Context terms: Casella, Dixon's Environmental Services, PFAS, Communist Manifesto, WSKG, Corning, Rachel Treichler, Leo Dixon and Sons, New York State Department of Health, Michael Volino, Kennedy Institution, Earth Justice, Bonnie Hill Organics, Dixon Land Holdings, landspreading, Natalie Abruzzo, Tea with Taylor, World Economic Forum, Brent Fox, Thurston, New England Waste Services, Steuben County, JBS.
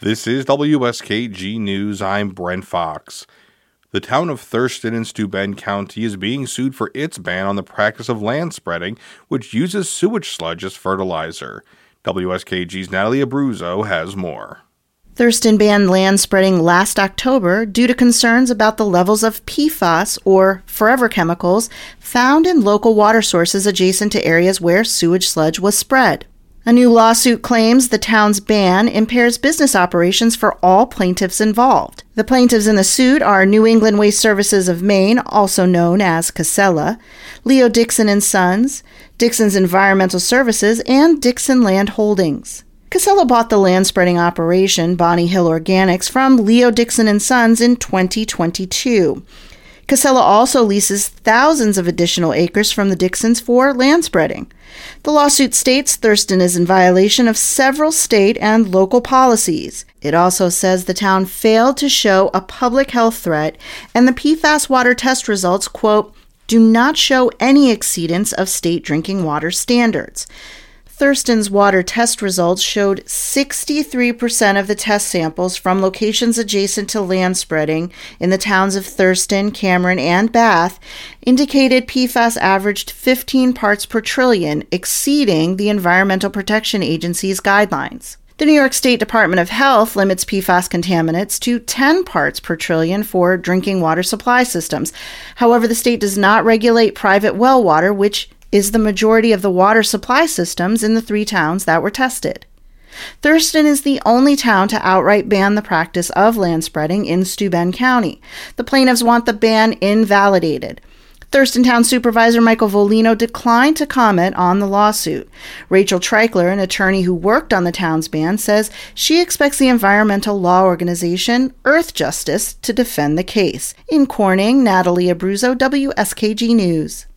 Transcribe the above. This is WSKG News. I'm Brent Fox. The town of Thurston in Steuben County is being sued for its ban on the practice of land spreading, which uses sewage sludge as fertilizer. WSKG's Natalie Abruzzo has more. Thurston banned land spreading last October due to concerns about the levels of PFAS, or forever chemicals, found in local water sources adjacent to areas where sewage sludge was spread. A new lawsuit claims the town's ban impairs business operations for all plaintiffs involved. The plaintiffs in the suit are New England Waste Services of Maine, also known as Casella, Leo Dixon and Sons, Dixon's Environmental Services, and Dixon Land Holdings. Casella bought the land spreading operation, Bonnie Hill Organics, from Leo Dixon & Sons in 2022. Casella also leases thousands of additional acres from the Dixons for land spreading. The lawsuit states Thurston is in violation of several state and local policies. It also says the town failed to show a public health threat, and the PFAS water test results, quote, do not show any exceedance of state drinking water standards. Thurston's water test results showed 63% of the test samples from locations adjacent to land spreading in the towns of Thurston, Cameron, and Bath indicated PFAS averaged 15 parts per trillion, exceeding the Environmental Protection Agency's guidelines. The New York State Department of Health limits PFAS contaminants to 10 parts per trillion for drinking water supply systems. However, the state does not regulate private well water, which is the majority of the water supply systems in the three towns that were tested. Thurston is the only town to outright ban the practice of land spreading in Steuben County. The plaintiffs want the ban invalidated. Thurston Town Supervisor Michael Volino declined to comment on the lawsuit. Rachel Treichler, an attorney who worked on the town's ban, says she expects the environmental law organization Earth Justice to defend the case. In Corning, Natalie Abruzzo, WSKG News.